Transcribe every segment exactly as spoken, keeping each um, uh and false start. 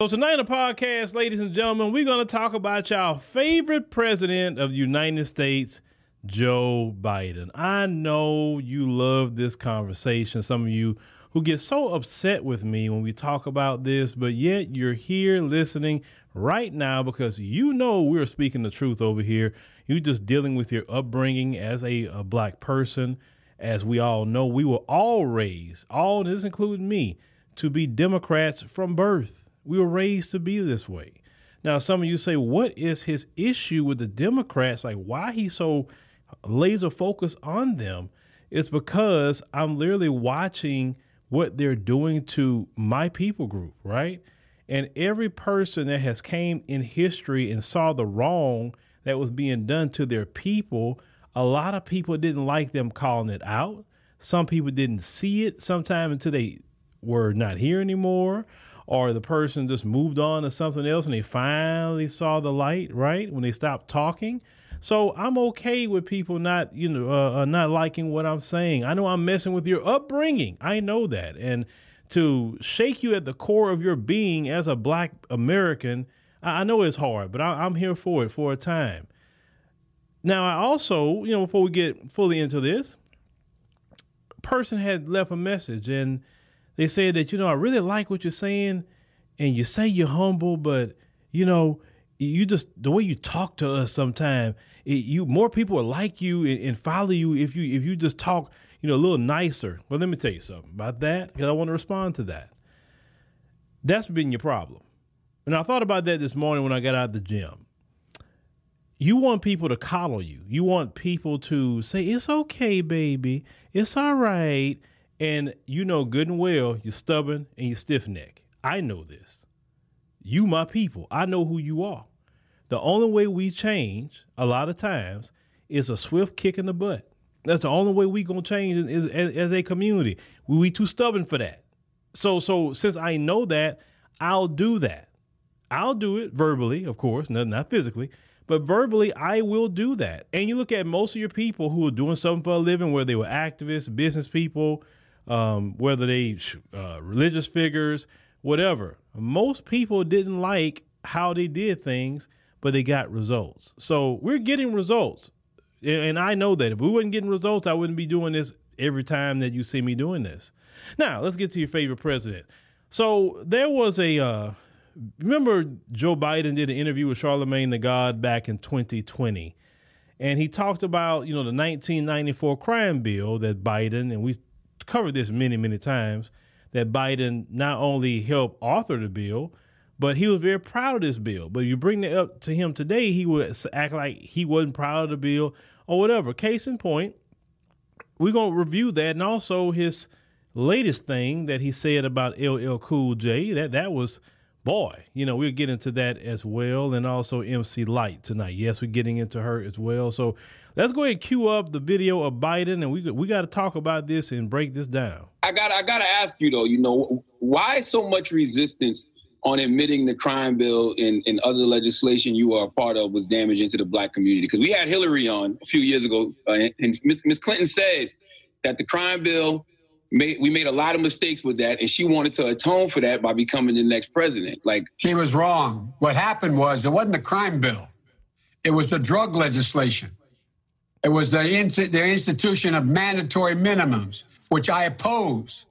So tonight on the podcast, ladies and gentlemen, we're going to talk about y'all favorite president of the United States, Joe Biden. I know you love this conversation. Some of you who get so upset with me when we talk about this, but yet you're here listening right now because you know we're speaking the truth over here. You're just dealing with your upbringing as a, a black person. As we all know, we were all raised, all this including me, to be Democrats from birth. We were raised to be this way. Now, some of you say, what is his issue with the Democrats? Like, why he so laser focused on them? It's because I'm literally watching what they're doing to my people group, right? And every person that has came in history and saw the wrong that was being done to their people, a lot of people didn't like them calling it out. Some people didn't see it sometime until they were not here anymore, or the person just moved on to something else and they finally saw the light, right, when they stopped talking. So I'm okay with people not, you know, uh, not liking what I'm saying. I know I'm messing with your upbringing. I know that. And to shake you at the core of your being as a black American, I, I know it's hard, but I, I'm here for it for a time. Now, I also, you know, before we get fully into this, a person had left a message and they said that, you know, I really like what you're saying, and you say you're humble, but, you know, you just, the way you talk to us sometimes, you, more people will like you and, and follow you if you if you just talk, you know, a little nicer. Well, let me tell you something about that, because I want to respond to that. That's been your problem. And I thought about that this morning when I got out of the gym. You want people to coddle you. You want people to say, it's okay, baby. It's all right. And you know good and well, you're stubborn and you're stiff-necked. I know this. You, my people, I know who you are. The only way we change a lot of times is a swift kick in the butt. That's the only way we gonna change is, as, as a community. We, we too stubborn for that. So, so since I know that, I'll do that. I'll do it verbally, of course, not, not physically, but verbally, I will do that. And you look at most of your people who are doing something for a living, whether they were activists, business people, Um, whether they uh, religious figures, whatever. Most people didn't like how they did things, but they got results. So we're getting results. And I know that if we weren't getting results, I wouldn't be doing this every time that you see me doing this. Now, let's get to your favorite president. So there was a, uh, remember Joe Biden did an interview with Charlemagne the God back in twenty twenty. And he talked about, you know, the nineteen ninety-four crime bill that Biden, and we covered this many, many times, that Biden not only helped author the bill, but he was very proud of this bill. But you bring that up to him today, he would act like he wasn't proud of the bill or whatever. Case in point, we're going to review that. And also his latest thing that he said about L L Cool J, that that was, boy, you know, we'll get into that as well. And also M C Lyte tonight. Yes, we're getting into her as well. So let's go ahead and queue up the video of Biden. And we we got to talk about this and break this down. I got I got to ask you, though, you know, why so much resistance on admitting the crime bill and, and other legislation you are a part of was damaging to the black community? Because we had Hillary on a few years ago, uh, and Miz Clinton said that the crime bill, Made, we made a lot of mistakes with that, and she wanted to atone for that by becoming the next president. Like, she was wrong. What happened was it wasn't the crime bill. It was the drug legislation. It was the, in, the institution of mandatory minimums, which I oppose.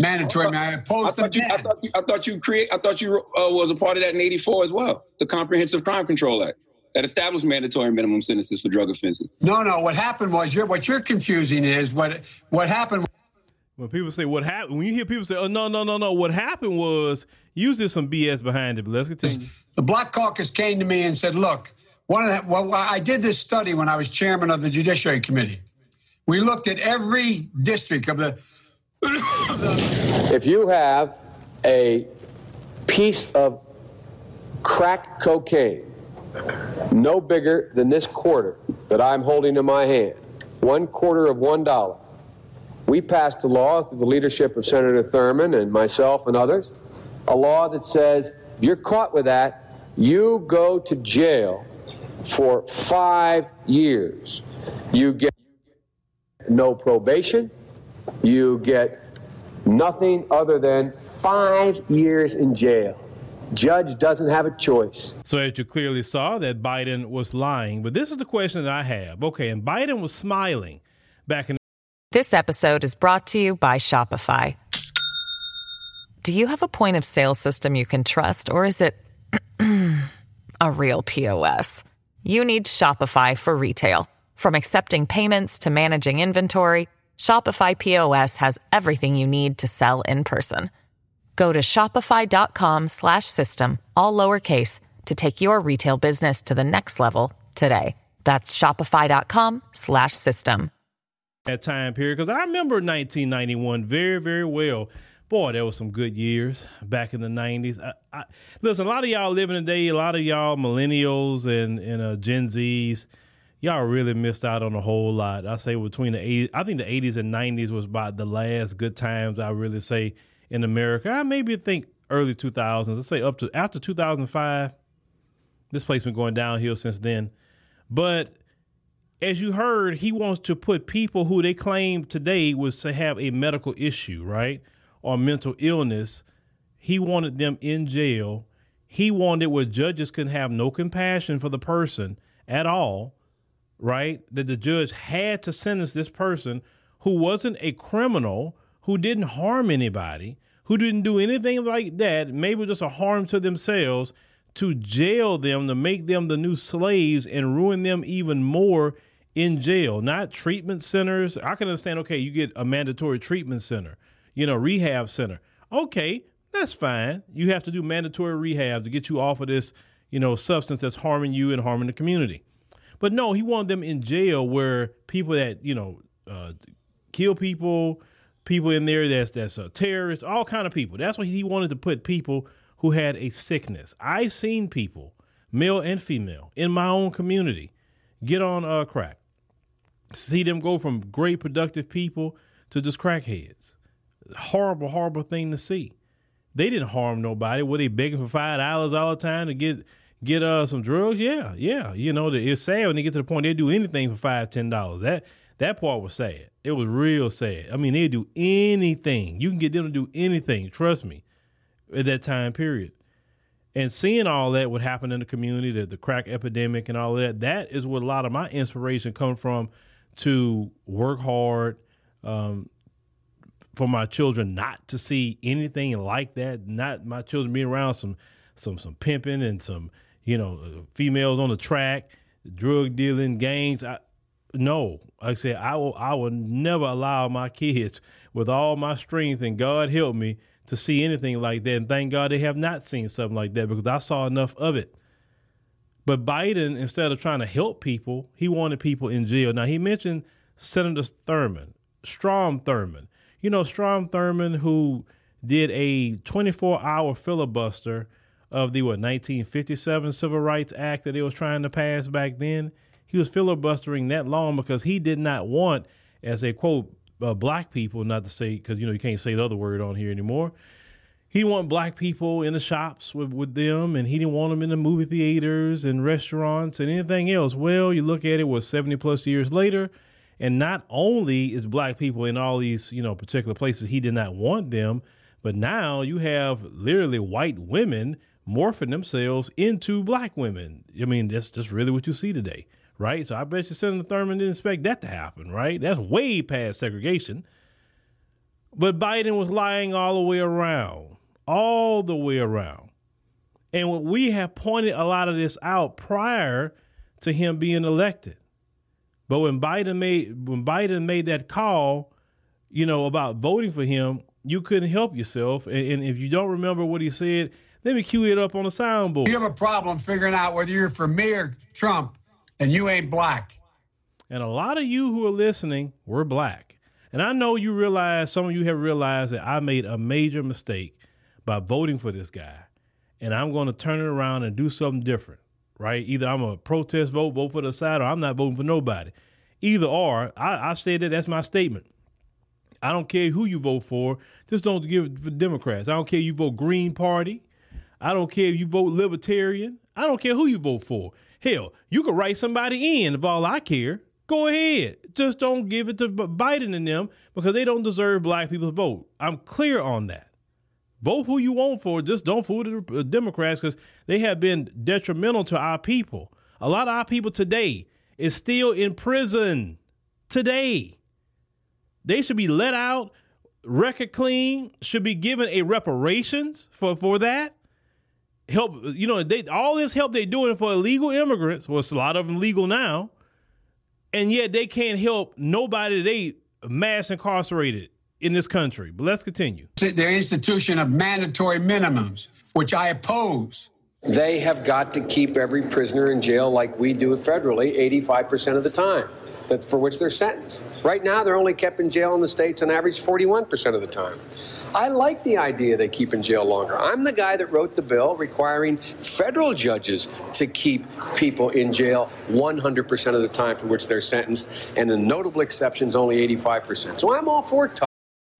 Mandatory, I, thought, I oppose I the you, I thought you, I thought you, create, I thought you uh, was a part of that in eighty-four as well, the Comprehensive Crime Control Act that established mandatory minimum sentences for drug offenses. No, no. What happened was you're, what you're confusing is what what happened was When people say what happened, when you hear people say, oh, no, no, no, no, what happened was, usually some B S behind it, but let's continue. The Black Caucus came to me and said, look, one of the, well, I did this study when I was chairman of the Judiciary Committee. We looked at every district of the... If you have a piece of crack cocaine, no bigger than this quarter that I'm holding in my hand, one quarter of one dollar, we passed a law through the leadership of Senator Thurmond and myself and others, a law that says if you're caught with that, you go to jail for five years. You get no probation. You get nothing other than five years in jail. Judge doesn't have a choice. So as you clearly saw, that Biden was lying. But this is the question that I have. OK, and Biden was smiling back in. This episode is brought to you by Shopify. Do you have a point of sale system you can trust, or is it a real P O S? You need Shopify for retail. From accepting payments to managing inventory, Shopify P O S has everything you need to sell in person. Go to shopify.com slash system, all lowercase, to take your retail business to the next level today. That's shopify.com slash system. That time period, because I remember nineteen ninety-one very, very well. Boy, there were some good years back in the nineties. I, I, listen, a lot of y'all living today, a lot of y'all millennials and, and uh, Gen Zs, y'all really missed out on a whole lot. I say between the eighties, I think the eighties and nineties was about the last good times I really say in America. I maybe think early two thousands. Let's say up to after two thousand five, this place been going downhill since then. But as you heard, he wants to put people who they claim today was to have a medical issue, right? Or mental illness, he wanted them in jail. He wanted where judges can have no compassion for the person at all, right? That the judge had to sentence this person who wasn't a criminal, who didn't harm anybody, who didn't do anything like that, maybe just a harm to themselves, to jail them, to make them the new slaves and ruin them even more in jail. Not treatment centers. I can understand, okay, you get a mandatory treatment center, you know, rehab center. Okay, that's fine. You have to do mandatory rehab to get you off of this, you know, substance that's harming you and harming the community. But no, he wanted them in jail where people that, you know, uh, kill people, people in there that's that's uh, terrorists, all kind of people. That's what he wanted to put people who had a sickness. I seen people, male and female, in my own community, get on uh, crack. See them go from great productive people to just crackheads. Horrible, horrible thing to see. They didn't harm nobody. Were they begging for five dollars all the time to get get uh some drugs? Yeah, yeah. You know, it's sad when they get to the point they do anything for five, ten dollars. That that part was sad. It was real sad. I mean, they do anything. You can get them to do anything. Trust me. At that time period, and seeing all that what happened in the community, the, the crack epidemic, and all that, that is where a lot of my inspiration come from to work hard. Um, for my children not to see anything like that, not my children being around some, some, some pimping and some, you know, females on the track, drug dealing, gangs. I, no, like I said, I will, I will never allow my kids with all my strength and God help me to see anything like that. And thank God they have not seen something like that because I saw enough of it. But Biden, instead of trying to help people, he wanted people in jail. Now he mentioned Senator Thurmond, Strom Thurmond. You know, Strom Thurmond, who did a twenty-four hour filibuster of the, what, nineteen fifty-seven Civil Rights Act that they was trying to pass back then. He was filibustering that long because he did not want, as they quote, uh, black people, not to say, because, you know, you can't say the other word on here anymore. He didn't want black people in the shops with, with them, and he didn't want them in the movie theaters and restaurants and anything else. Well, you look at it, what, seventy plus years later, and not only is black people in all these, you know, particular places, he did not want them, but now you have literally white women morphing themselves into black women. I mean, that's just really what you see today, right? So I bet you Senator Thurmond didn't expect that to happen, right? That's way past segregation. But Biden was lying all the way around, all the way around. And what we have pointed a lot of this out prior to him being elected. But when Biden made when Biden made that call, you know, about voting for him, you couldn't help yourself. And, and if you don't remember what he said, let me cue it up on the soundboard. You have a problem figuring out whether you're for me or Trump, and you ain't black. And a lot of you who are listening were black. And I know you realize, some of you have realized that I made a major mistake by voting for this guy. And I'm going to turn it around and do something different. Right? Either I'm a protest vote, vote for the side, or I'm not voting for nobody. Either or, I, I said that that's my statement. I don't care who you vote for. Just don't give it for Democrats. I don't care if you vote Green Party. I don't care if you vote Libertarian. I don't care who you vote for. Hell, you could write somebody in if all I care. Go ahead. Just don't give it to Biden and them because they don't deserve black people's vote. I'm clear on that. Vote who you want for. Just don't fool the Democrats, because they have been detrimental to our people. A lot of our people today is still in prison today. They should be let out, record clean, should be given a reparations for, for that. Help, you know, they all this help they're doing for illegal immigrants. Well, it's a lot of them legal now. And yet they can't help nobody they mass incarcerated in this country. But let's continue. Their institution of mandatory minimums, which I oppose. They have got to keep every prisoner in jail like we do federally eighty-five percent of the time that for which they're sentenced. Right now, they're only kept in jail in the states on average forty-one percent of the time. I like the idea they keep in jail longer. I'm the guy that wrote the bill requiring federal judges to keep people in jail one hundred percent of the time for which they're sentenced, and the notable exceptions only eighty-five percent. So I'm all for it.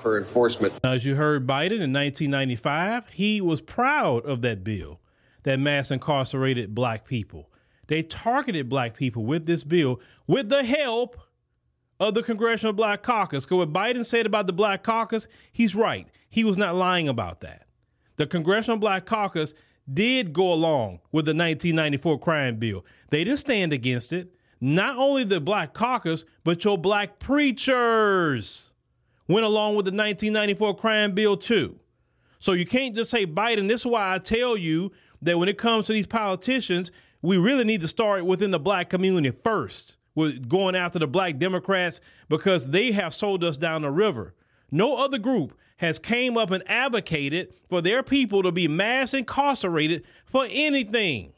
For enforcement. As you heard Biden in nineteen ninety-five, he was proud of that bill that mass incarcerated black people. They targeted black people with this bill with the help of the Congressional Black Caucus. Because what Biden said about the Black Caucus, he's right. He was not lying about that. The Congressional Black Caucus did go along with the nineteen ninety-four crime bill. They didn't stand against it. Not only the Black Caucus, but your black preachers went along with the nineteen ninety-four crime bill too. So you can't just say Biden. This is why I tell you that when it comes to these politicians, we really need to start within the black community first, with going after the black Democrats, because they have sold us down the river. No other group has came up and advocated for their people to be mass incarcerated for anything.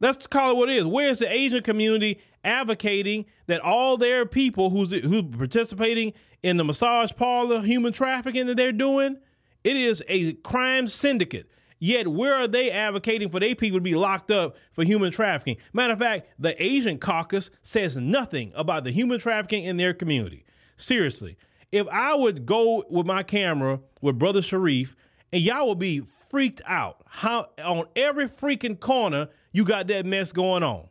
Let's call it what it is. Where is the Asian community advocating that all their people who's who's participating in the massage parlor, human trafficking that they're doing? It is a crime syndicate. Yet, where are they advocating for their people to be locked up for human trafficking? Matter of fact, the Asian caucus says nothing about the human trafficking in their community. Seriously, if I would go with my camera with Brother Sharif, and y'all would be freaked out how on every freaking corner you got that mess going on.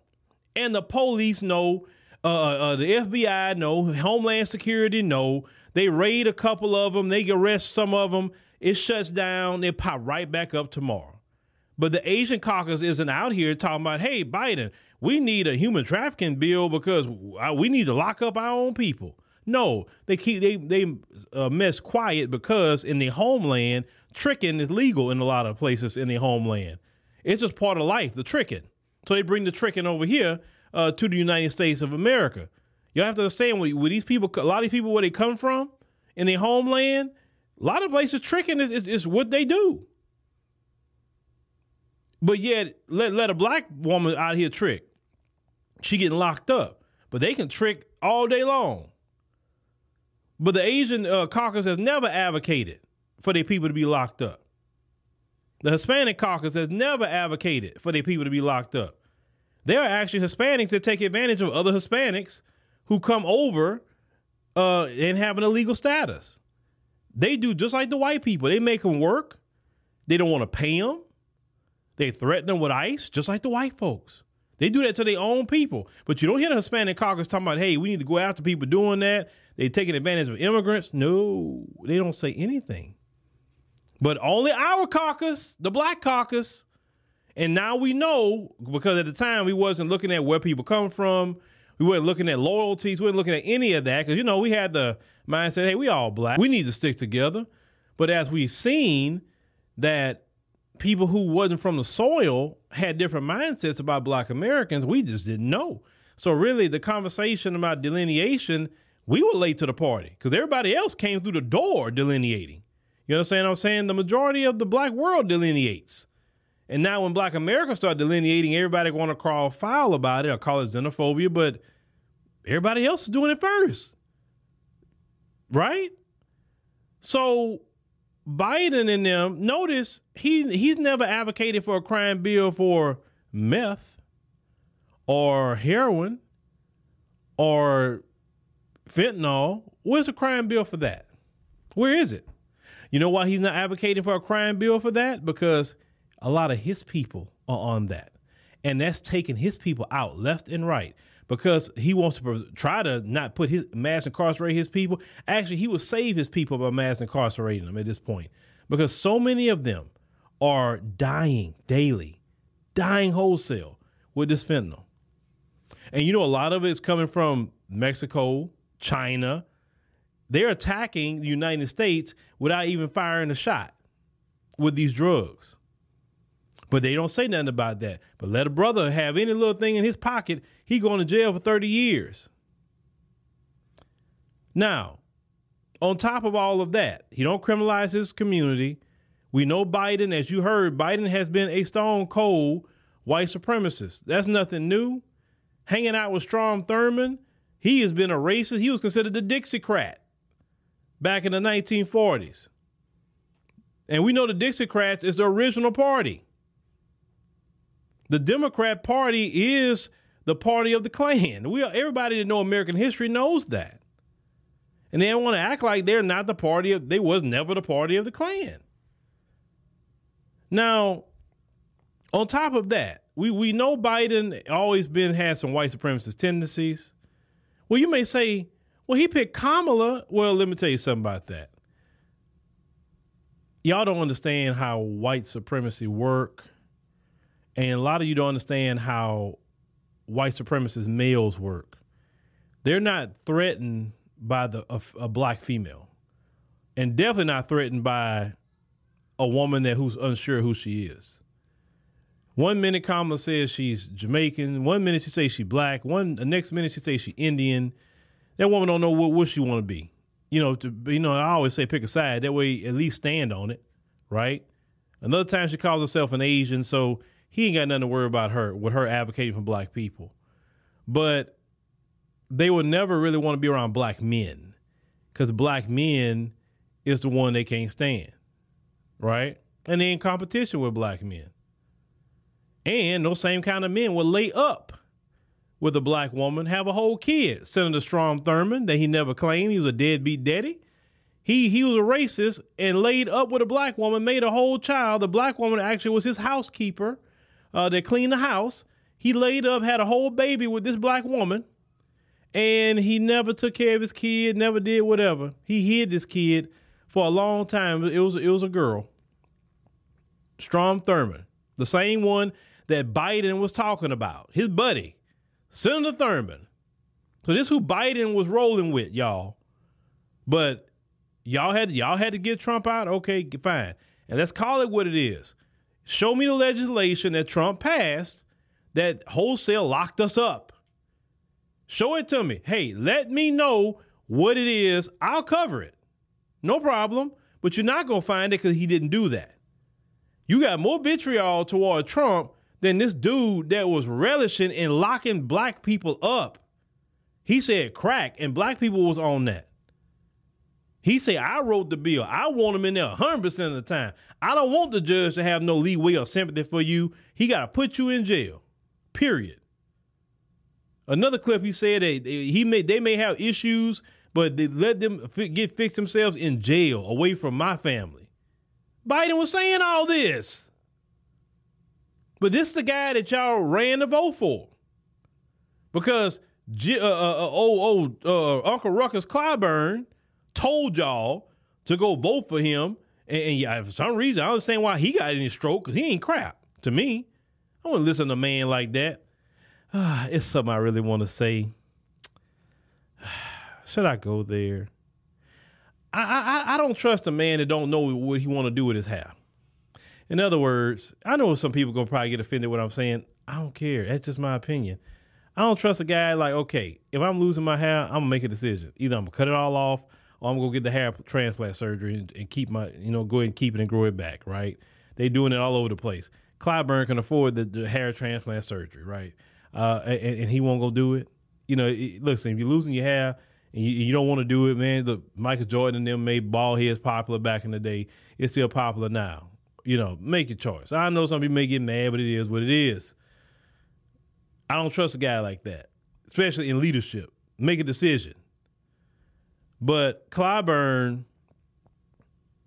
And the police know, uh, uh, the F B I know, Homeland Security know. They raid a couple of them. They arrest some of them. It shuts down. It pop right back up tomorrow. But the Asian caucus isn't out here talking about, hey, Biden, we need a human trafficking bill because we need to lock up our own people. No, they keep they they uh, mess quiet because in the homeland, tricking is legal in a lot of places in the homeland. It's just part of life, the tricking. So they bring the tricking over here uh, to the United States of America. You have to understand where, where these people, a lot of these people, where they come from in their homeland. A lot of places tricking is, is, is what they do. But yet, let, let a black woman out here trick. She getting locked up. But they can trick all day long. But the Asian uh, caucus has never advocated for their people to be locked up. The Hispanic caucus has never advocated for their people to be locked up. There are actually Hispanics that take advantage of other Hispanics who come over uh, and have an illegal status. They do just like the white people. They make them work. They don't want to pay them. They threaten them with ICE, just like the white folks. They do that to their own people. But you don't hear the Hispanic caucus talking about, hey, we need to go after people doing that. They're taking advantage of immigrants. No, they don't say anything. But only our caucus, the black caucus. And now we know, because at the time we wasn't looking at where people come from. We weren't looking at loyalties. We weren't looking at any of that because, you know, we had the mindset, hey, we all black. We need to stick together. But as we've seen that people who wasn't from the soil had different mindsets about black Americans, we just didn't know. So really the conversation about delineation, we were late to the party because everybody else came through the door delineating. You understand what I'm saying? The majority of the black world delineates. And now when black America start delineating, everybody going to crawl foul about it or call it xenophobia, but everybody else is doing it first. Right? So Biden and them, notice he he's never advocated for a crime bill for meth or heroin or fentanyl. Where's a crime bill for that? Where is it? You know why he's not advocating for a crime bill for that? Because a lot of his people are on that. And that's taking his people out left and right because he wants to try to not put his mass incarcerate his people. Actually, he will save his people by mass incarcerating them at this point because so many of them are dying daily, dying wholesale with this fentanyl. And, you know, a lot of it is coming from Mexico, China. They're attacking the United States without even firing a shot with these drugs. But they don't say nothing about that. But let a brother have any little thing in his pocket, he going to jail for thirty years. Now, on top of all of that, he don't criminalize his community. We know Biden, as you heard, Biden has been a stone cold white supremacist. That's nothing new. Hanging out with Strom Thurmond, he has been a racist. He was considered the Dixiecrat back in the nineteen forties. And we know the Dixiecrats is the original party. The Democrat Party is the party of the Klan. We are, everybody that know American history knows that. And they don't want to act like they're not the party of, they was never the party of the Klan. Now, on top of that, we, we know Biden always been had some white supremacist tendencies. Well, you may say, well, he picked Kamala. Well, let me tell you something about that. Y'all don't understand how white supremacy work. And a lot of you don't understand how white supremacist males work. They're not threatened by the a, a black female, and definitely not threatened by a woman that who's unsure who she is. One minute Kamala says she's Jamaican. One minute she says she's black. One the next minute she says she's Indian. That woman don't know what, what she want to be. You know, to, you know. I always say pick a side. That way, at least stand on it, right? Another time she calls herself an Asian, so. He ain't got nothing to worry about her with her advocating for black people, but they would never really want to be around black men because black men is the one they can't stand. Right. And they're in competition with black men, and those same kind of men will lay up with a black woman, have a whole kid. Senator Strom Thurmond, that he never claimed, he was a deadbeat daddy. He, he was a racist and laid up with a black woman, made a whole child. The black woman actually was his housekeeper. Uh, they cleaned the house. He laid up, had a whole baby with this black woman, and he never took care of his kid, never did whatever. He hid this kid for a long time. It was, it was a girl. Strom Thurmond, the same one that Biden was talking about, his buddy, Senator Thurmond. So this is who Biden was rolling with, y'all. But y'all had, y'all had to get Trump out? Okay, fine. And let's call it what it is. Show me the legislation that Trump passed that wholesale locked us up. Show it to me. Hey, let me know what it is. I'll cover it. No problem. But you're not going to find it because he didn't do that. You got more vitriol toward Trump than this dude that was relishing in locking black people up. He said crack, and black people was on that. He said, I wrote the bill. I want him in there one hundred percent of the time. I don't want the judge to have no leeway or sympathy for you. He got to put you in jail, period. Another clip, he said that he may, they may have issues, but they let them fi- get fixed themselves in jail, away from my family. Biden was saying all this. But this is the guy that y'all ran to vote for. Because uh, uh, old, old uh, Uncle Ruckus Clyburn told y'all to go vote for him. And, and yeah, for some reason, I don't understand why he got any stroke, because he ain't crap to me. I wouldn't listen to a man like that. Uh, it's something I really want to say. Should I go there? I, I I don't trust a man that don't know what he want to do with his hair. In other words, I know some people going to probably get offended what I'm saying. I don't care. That's just my opinion. I don't trust a guy like, okay, if I'm losing my hair, I'm going to make a decision. Either I'm going to cut it all off, I'm going to get the hair transplant surgery and, and keep my, you know, go ahead and keep it and grow it back, right? They doing it all over the place. Clyburn can afford the, the hair transplant surgery, right? Uh, and, and he won't go do it. You know, it, listen, if you're losing your hair And you, you don't want to do it, man. The Michael Jordan and them made ball heads popular back in the day. It's still popular now. You know, make your choice. I know some people may get mad, but it is what it is. I don't trust a guy like that, especially in leadership. Make a decision. But Clyburn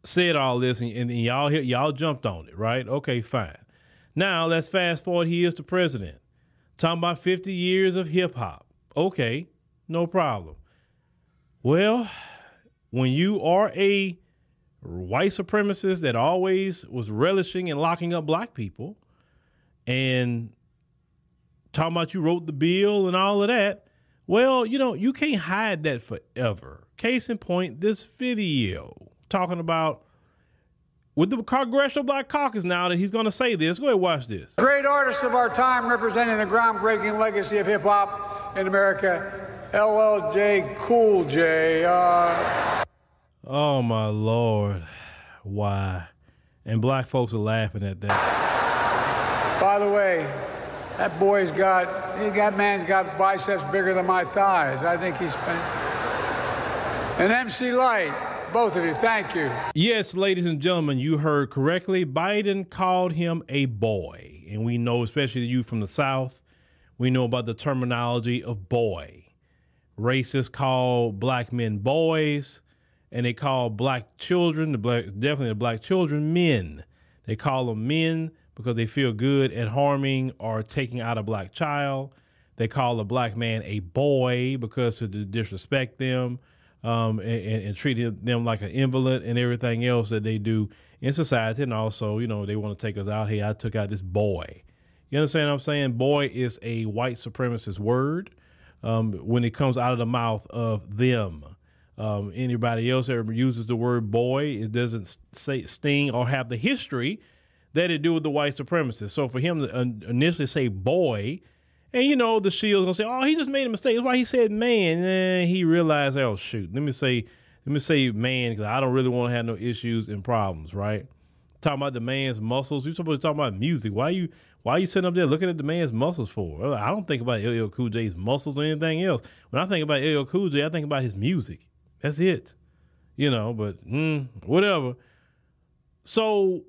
said all this, and, and y'all y'all jumped on it, right? Okay, fine. Now let's fast forward. He is the president. Talking about fifty years of hip hop. Okay, no problem. Well, when you are a white supremacist that always was relishing and locking up black people and talking about you wrote the bill and all of that, well, you know, you can't hide that forever. Case in point, this video talking about with the Congressional Black Caucus now that he's going to say this. Go ahead and watch this. Great artists of our time representing the groundbreaking legacy of hip hop in America, L L Cool J. Uh... Oh, my Lord. Why? And black folks are laughing at that. By the way, that boy's got, he got, man's got biceps bigger than my thighs. I think he's been... And M C Lyte, both of you, thank you. Yes, ladies and gentlemen, you heard correctly. Biden called him a boy. And we know, especially you from the South, we know about the terminology of boy. Racists call black men boys. And they call black children, the black, definitely the black children, men. They call them men because they feel good at harming or taking out a black child. They call a black man a boy because to disrespect them um, and, and, and treat them like an invalid and everything else that they do in society. And also, you know, they want to take us out. Hey, I took out this boy. You understand what I'm saying? Boy is a white supremacist word um, when it comes out of the mouth of them. Um, anybody else ever uses the word boy, it doesn't say sting or have the history that it do with the white supremacists. So for him to un- initially say boy, and you know, the shield's gonna say, oh, he just made a mistake. That's why he said man. And he realized, oh shoot, let me say, let me say man, because I don't really want to have no issues and problems, right? Talking about the man's muscles. You're supposed to talk about music. Why are you, why are you sitting up there looking at the man's muscles for? I don't think about L L Cool J's muscles or anything else. When I think about L L Cool J, I think about his music. That's it, you know, but mm, whatever. So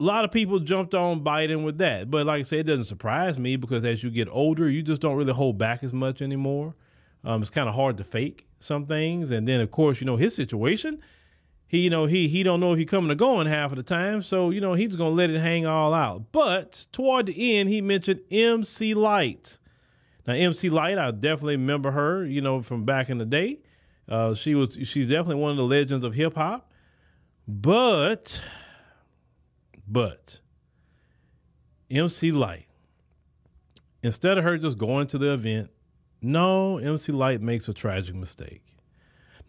a lot of people jumped on Biden with that. But like I said, it doesn't surprise me because as you get older, you just don't really hold back as much anymore. Um, it's kind of hard to fake some things. And then, of course, you know, his situation, he, you know, he, he don't know if he's coming or going half of the time. So, you know, he's going to let it hang all out. But toward the end, he mentioned M C Lyte. Now, M C Lyte, I definitely remember her, you know, from back in the day. Uh, she was, she's definitely one of the legends of hip hop, but, but M C Lyte, instead of her just going to the event, no, M C Lyte makes a tragic mistake.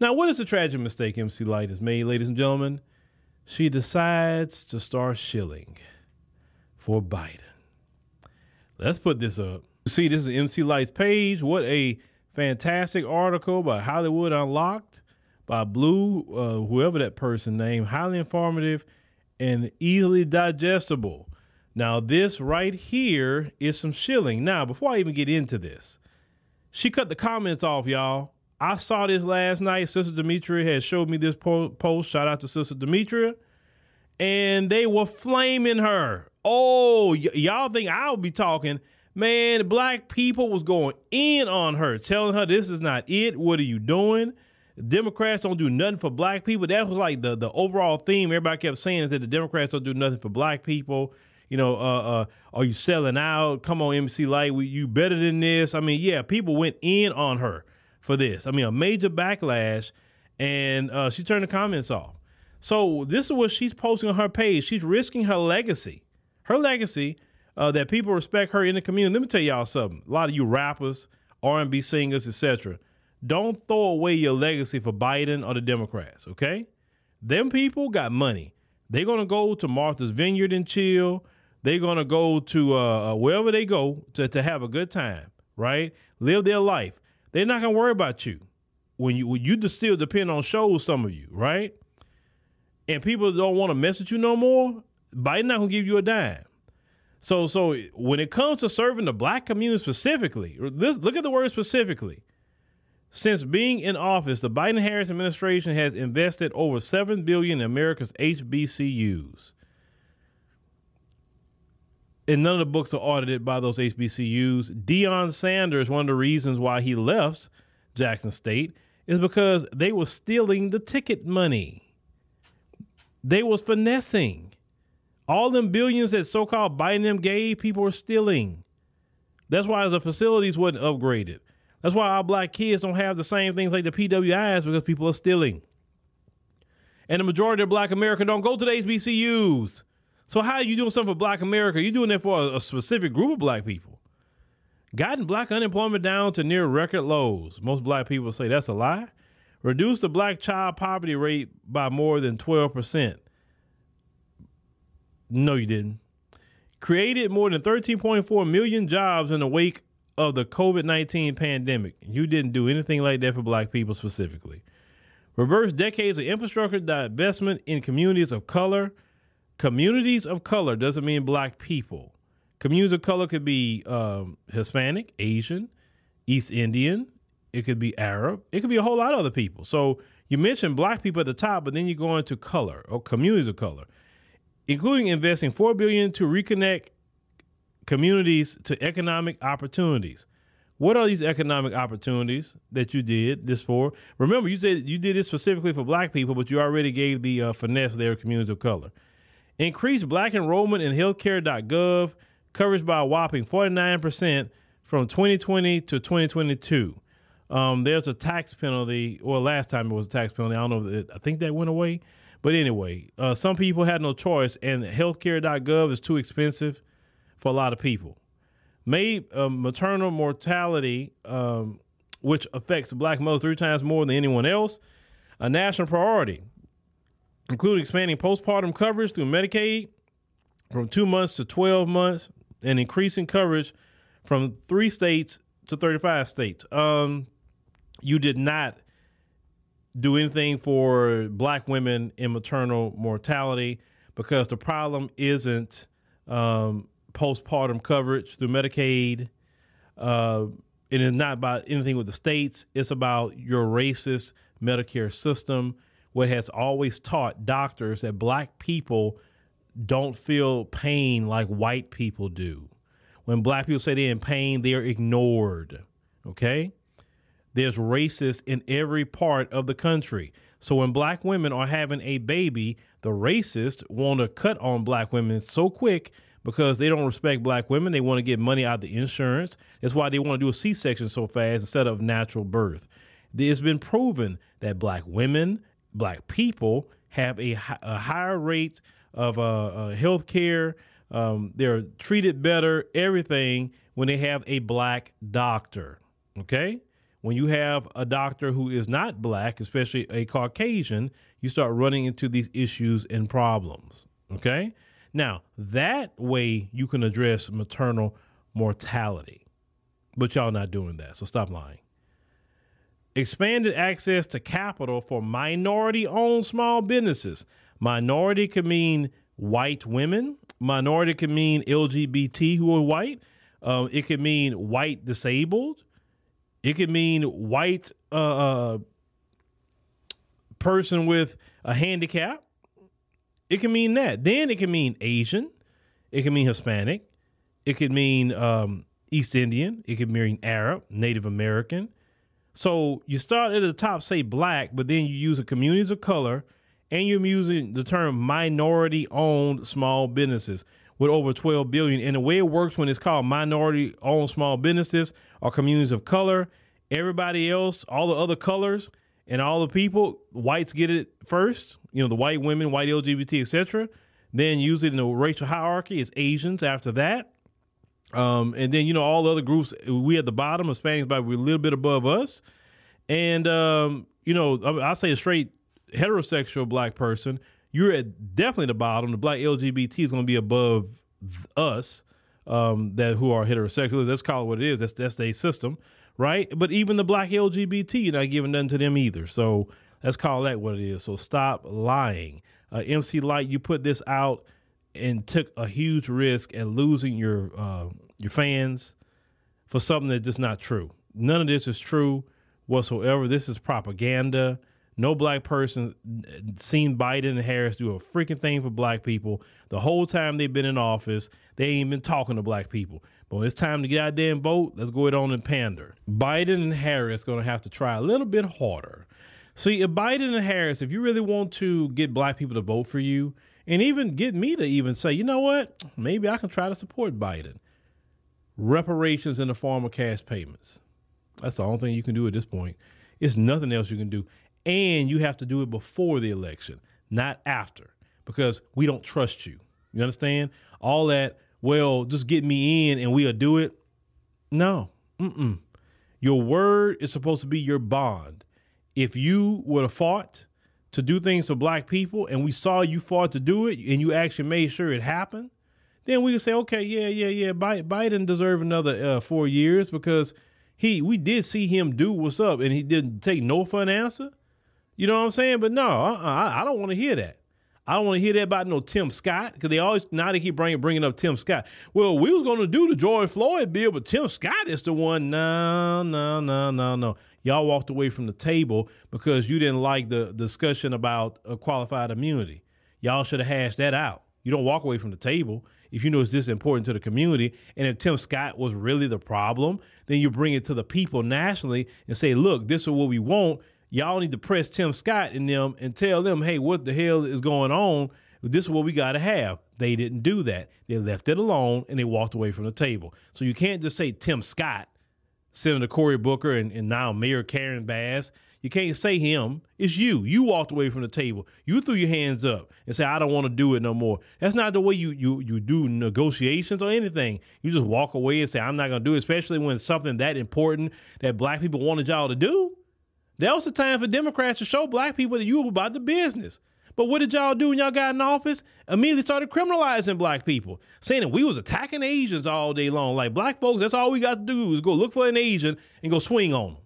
Now, what is the tragic mistake M C Lyte has made, ladies and gentlemen? She decides to start shilling for Biden. Let's put this up. See, this is M C Lyte's page. What a fantastic article by Hollywood Unlocked by Blue, uh, whoever that person named, highly informative and easily digestible. Now, this right here is some shilling. Now, before I even get into this, she cut the comments off, y'all. I saw this last night. Sister Demetria had showed me this po- post. Shout out to Sister Demetria. And they were flaming her. Oh, y- y'all think I'll be talking. Man, black people was going in on her, telling her this is not it. What are you doing? Democrats don't do nothing for black people. That was like the, the overall theme everybody kept saying is that the Democrats don't do nothing for black people. You know, uh, uh, are you selling out? Come on, M C Lyte, you better than this. I mean, yeah, people went in on her for this. I mean, a major backlash, and uh, she turned the comments off. So this is what she's posting on her page. She's risking her legacy, her legacy. Uh, that people respect her in the community. Let me tell y'all something. A lot of you rappers, R and B singers, et cetera, don't throw away your legacy for Biden or the Democrats, okay? Them people got money. They're going to go to Martha's Vineyard and chill. They're going to go to uh, wherever they go to, to have a good time, right? Live their life. They're not going to worry about you. When you when you still depend on shows, some of you, right? And people don't want to mess with you no more. Biden not going to give you a dime. So, so when it comes to serving the black community specifically, this, look at the word specifically. Since being in office, the Biden-Harris administration has invested over seven billion dollars in America's H B C Us. And none of the books are audited by those H B C Us. Deion Sanders, one of the reasons why he left Jackson State is because they were stealing the ticket money. They was finessing. All them billions that so-called Biden them gave, people were stealing. That's why the facilities wasn't upgraded. That's why our black kids don't have the same things like the P W Is, because people are stealing. And the majority of black America don't go to the H B C Us. So how are you doing something for black America? You're doing that for a, a specific group of black people. Gotten black unemployment down to near record lows. Most black people say that's a lie. Reduced the black child poverty rate by more than twelve percent. No, you didn't. Created more than thirteen point four million jobs in the wake of the COVID nineteen pandemic. You didn't do anything like that for black people specifically. Reversed decades of infrastructure divestment in communities of color. Communities of color doesn't mean black people. Communities of color could be um, Hispanic, Asian, East Indian. It could be Arab. It could be a whole lot of other people. So you mentioned black people at the top, but then you go into color or communities of color, including investing four billion dollars to reconnect communities to economic opportunities. What are these economic opportunities that you did this for? Remember, you said you did this specifically for black people, but you already gave the uh, finesse there, communities of color. Increase black enrollment in healthcare dot gov coverage by a whopping forty-nine percent from twenty twenty to twenty twenty-two. Um, there's a tax penalty, or last time it was a tax penalty. I don't know. If it, I think that went away. But anyway, uh, some people had no choice, and healthcare dot gov is too expensive for a lot of people. Made uh, maternal mortality, um, which affects black mothers three times more than anyone else, a national priority, including expanding postpartum coverage through Medicaid from two months to twelve months and increasing coverage from three states to thirty-five states. Um, you did not do anything for black women in maternal mortality, because the problem isn't um, postpartum coverage through Medicaid. Uh, it is not about anything with the states. It's about your racist Medicare system, what has always taught doctors that black people don't feel pain like white people do. When black people say they're in pain, they are ignored. Okay? There's racists in every part of the country. So when black women are having a baby, the racists want to cut on black women so quick because they don't respect black women. They want to get money out of the insurance. That's why they want to do a C-section so fast instead of natural birth. It's been proven that black women, black people have a, a higher rate of uh, uh, health care. Um, they're treated better, everything, when they have a black doctor. Okay? When you have a doctor who is not black, especially a Caucasian, you start running into these issues and problems. Okay? Now, that way you can address maternal mortality. But y'all not doing that, so stop lying. Expanded access to capital for minority-owned small businesses. Minority could mean white women. Minority could mean L G B T who are white. Uh, it could mean white disabled. It could mean white uh, person with a handicap. It can mean that. Then it can mean Asian. It can mean Hispanic. It could mean um, East Indian. It could mean Arab, Native American. So you start at the top, say black, but then you use the communities of color, and you're using the term minority-owned small businesses with over twelve billion dollars. And the way it works when it's called minority-owned small businesses or communities of color, everybody else, all the other colors and all the people, whites get it first, you know, the white women, white L G B T, et cetera. Then use it in the racial hierarchy is Asians after that. Um, and then, you know, all the other groups, we at the bottom, Hispanics, but we're a little bit above us. And, um, you know, I, I say a straight heterosexual black person, you're at definitely the bottom. The black L G B T is going to be above us, um, that who are heterosexuals. That's called what it is. That's, that's their system, right? But even the black L G B T, you're not giving nothing to them either. So let's call that what it is. So stop lying. Uh, M C Lyte, you put this out and took a huge risk at losing your uh, your fans for something that's just not true. None of this is true. whatsoever. This is propaganda. No black person seen Biden and Harris do a freaking thing for black people. The whole time they've been in office, they ain't been talking to black people. But when it's time to get out there and vote, let's go it on and pander. Biden and Harris going to have to try a little bit harder. See, if Biden and Harris, if you really want to get black people to vote for you, and even get me to even say, you know what, maybe I can try to support Biden. Reparations in the form of cash payments. That's the only thing you can do at this point. It's nothing else you can do. And you have to do it before the election, not after, because we don't trust you. You understand? All that, well, just get me in and we'll do it. No. Mm-mm. Your word is supposed to be your bond. If you would have fought to do things for black people and we saw you fought to do it and you actually made sure it happened, then we can say, okay, yeah, yeah, yeah, Biden deserves another uh, four years because he, we did see him do what's up and he didn't take no for an answer. You know what I'm saying? But no, I, I don't want to hear that. I don't want to hear that about no Tim Scott because they always, now they keep bringing, bringing up Tim Scott. Well, we was going to do the George Floyd bill, but Tim Scott is the one. No, no, no, no, no. Y'all walked away from the table because you didn't like the discussion about uh, qualified immunity. Y'all should have hashed that out. You don't walk away from the table if you know it's this important to the community. And if Tim Scott was really the problem, then you bring it to the people nationally and say, look, this is what we want. Y'all need to press Tim Scott and them and tell them, hey, what the hell is going on? This is what we got to have. They didn't do that. They left it alone and they walked away from the table. So you can't just say Tim Scott, Senator Cory Booker and, and now Mayor Karen Bass. You can't say him. It's you. You walked away from the table. You threw your hands up and said, I don't want to do it no more. That's not the way you you you do negotiations or anything. You just walk away and say, I'm not going to do it, especially when it's something that important that black people wanted y'all to do. That was the time for Democrats to show black people that you were about the business. But what did y'all do when y'all got in office? Immediately started criminalizing black people, saying that we was attacking Asians all day long. Like black folks, that's all we got to do is go look for an Asian and go swing on them.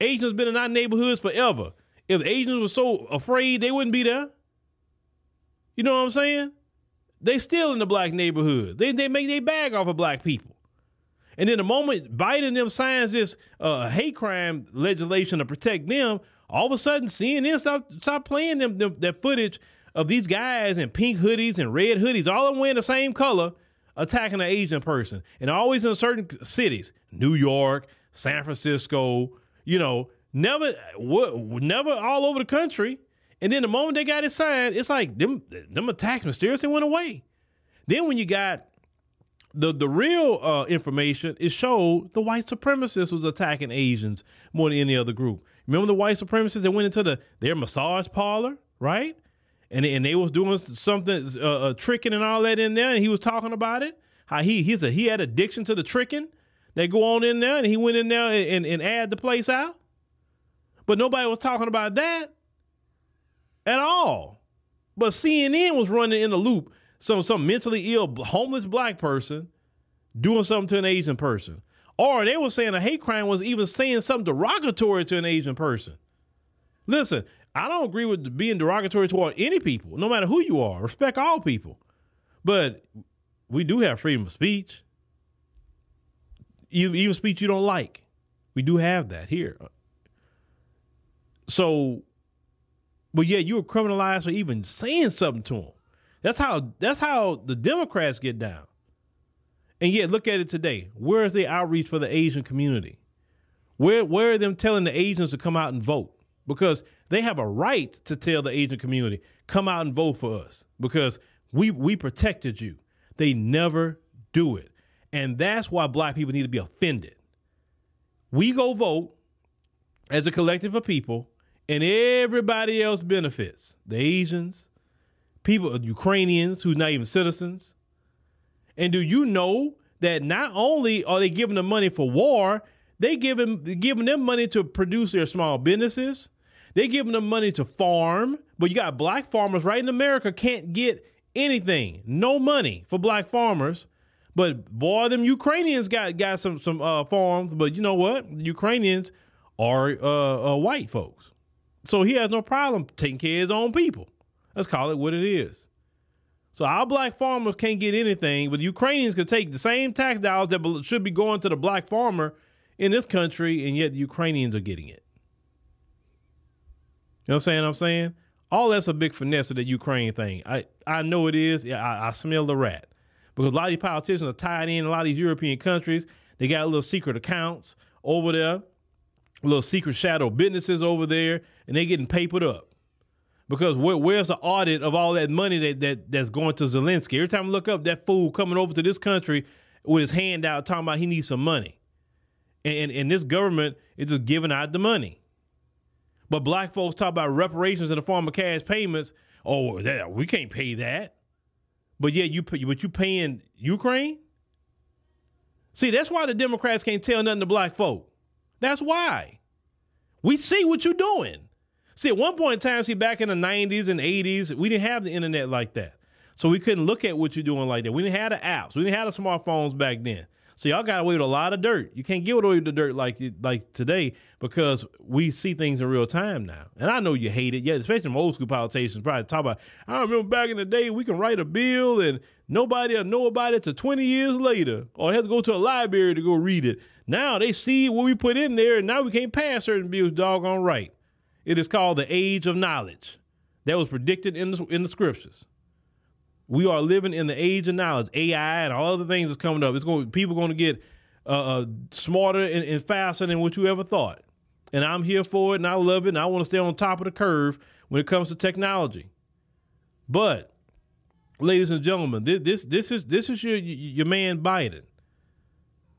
Asians been in our neighborhoods forever. If Asians were so afraid, they wouldn't be there. You know what I'm saying? They still in the black neighborhood. They they make their bag off of black people. And then the moment Biden and them signs this uh, hate crime legislation to protect them, all of a sudden C N N stopped, stopped playing them, them that footage of these guys in pink hoodies and red hoodies, all of them wearing the same color, attacking an Asian person. And always in certain cities, New York, San Francisco, you know, never never all over the country. And then the moment they got it signed, it's like them, them attacks mysteriously went away. Then when you got The the real uh, information, it showed the white supremacists was attacking Asians more than any other group. Remember the white supremacists that went into the their massage parlor, right? And, and they was doing something, uh, uh, tricking and all that in there, and he was talking about it, how he he's a, he had addiction to the tricking. They go on in there, and he went in there and, and, and ad the place out. But nobody was talking about that at all. But C N N was running in the loop. Some some mentally ill, homeless black person doing something to an Asian person. Or they were saying a hate crime was even saying something derogatory to an Asian person. Listen, I don't agree with being derogatory toward any people, no matter who you are. Respect all people. But we do have freedom of speech. Even speech you don't like. We do have that here. So, but yeah, you were criminalized for even saying something to them. That's how that's how the Democrats get down. And yet, look at it today. Where is the outreach for the Asian community? Where where are them telling the Asians to come out and vote? Because they have a right to tell the Asian community, come out and vote for us because we we protected you. They never do it. And that's why black people need to be offended. We go vote as a collective of people and everybody else benefits. The Asians, people, Ukrainians who's not even citizens. And do you know that not only are they giving them money for war, they giving giving them money to produce their small businesses. They giving them money to farm, but you got black farmers right in America can't get anything, no money for black farmers. But boy, them Ukrainians got got some some uh, farms. But you know what? Ukrainians are uh, uh, white folks, so he has no problem taking care of his own people. Let's call it what it is. So our black farmers can't get anything, but the Ukrainians could take the same tax dollars that should be going to the black farmer in this country, and yet the Ukrainians are getting it. You know what I'm saying? I'm saying all that's a big finesse of the Ukraine thing. I, I know it is. Yeah, I, I smell the rat, because a lot of these politicians are tied in. A lot of these European countries, they got little secret accounts over there, little secret shadow businesses over there, and they getting papered up. Because where, where's the audit of all that money that, that that's going to Zelensky? Every time I look up, that fool coming over to this country with his hand out talking about he needs some money. And, and, and this government is just giving out the money. But black folks talk about reparations in the form of cash payments. Oh, that, we can't pay that. But yeah, you pay, but you paying Ukraine? See, that's why the Democrats can't tell nothing to black folk. That's why. We see what you're doing. See, at one point in time, see, back in the nineties and eighties, we didn't have the internet like that. So we couldn't look at what you're doing like that. We didn't have the apps. We didn't have the smartphones back then. So y'all got away with a lot of dirt. You can't get away with the dirt like like today, because we see things in real time now. And I know you hate it. Yeah, especially from old school politicians probably talk about, I remember back in the day, we can write a bill and nobody will know about it till twenty years later, or they have to go to a library to go read it. Now they see what we put in there, and now we can't pass certain bills doggone right. It is called the age of knowledge that was predicted in the, in the scriptures. We are living in the age of knowledge. A I and all other things that's coming up. It's going, people are going to get uh, smarter and, and faster than what you ever thought. And I'm here for it, and I love it, and I want to stay on top of the curve when it comes to technology. But, ladies and gentlemen, this this, this is this is your your man Biden.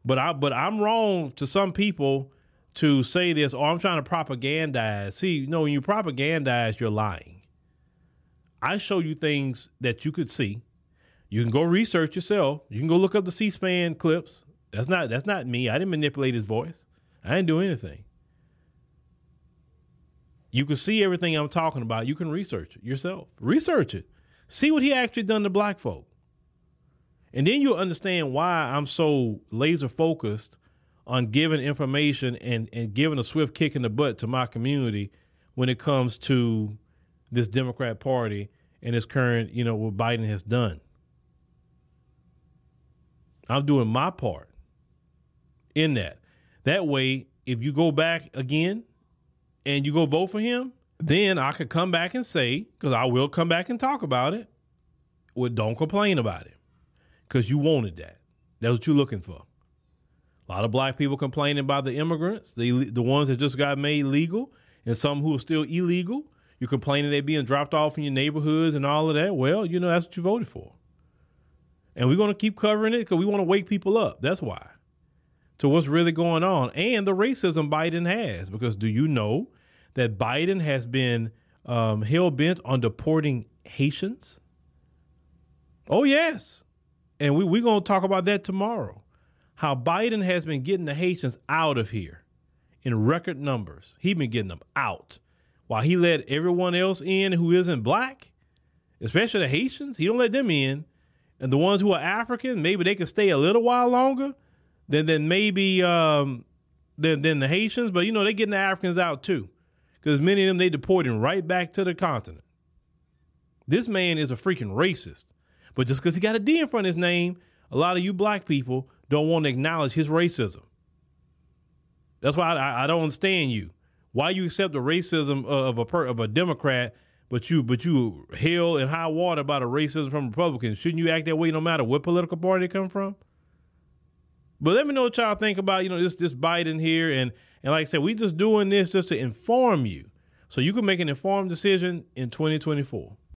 But I but I'm wrong to some people to say this, or I'm trying to propagandize. See, you know, when you propagandize, you're lying. I show you things that you could see. You can go research yourself. You can go look up the C-SPAN clips. That's not, that's not me. I didn't manipulate his voice. I didn't do anything. You can see everything I'm talking about. You can research it yourself. Research it. See what he actually done to black folk. And then you'll understand why I'm so laser focused on giving information and, and giving a swift kick in the butt to my community when it comes to this Democrat Party and its current, you know, what Biden has done. I'm doing my part in that. That way, if you go back again and you go vote for him, then I could come back and say, because I will come back and talk about it, well, don't complain about it, because you wanted that. That's what you're looking for. A lot of black people complaining about the immigrants, the the ones that just got made legal, and some who are still illegal. You're complaining they're being dropped off in your neighborhoods and all of that. Well, you know, that's what you voted for. And we're going to keep covering it because we want to wake people up. That's why. To what's really going on and the racism Biden has. Because do you know that Biden has been um, hell-bent on deporting Haitians? Oh, yes. And we, we're going to talk about that tomorrow. How Biden has been getting the Haitians out of here in record numbers. He's been getting them out while he let everyone else in who isn't black, especially the Haitians. He don't let them in. And the ones who are African, maybe they can stay a little while longer than, than maybe um, than, than the Haitians. But, you know, they're getting the Africans out, too, because many of them, they deporting right back to the continent. This man is a freaking racist. But just because he got a D in front of his name, a lot of you black people don't want to acknowledge his racism. That's why I, I don't understand you. Why you accept the racism of a per, of a Democrat, but you but you hell and high water about a racism from Republicans? Shouldn't you act that way no matter what political party they come from? But let me know what y'all think about, you know, this this Biden here, and and like I said, we just doing this just to inform you so you can make an informed decision in twenty twenty-four.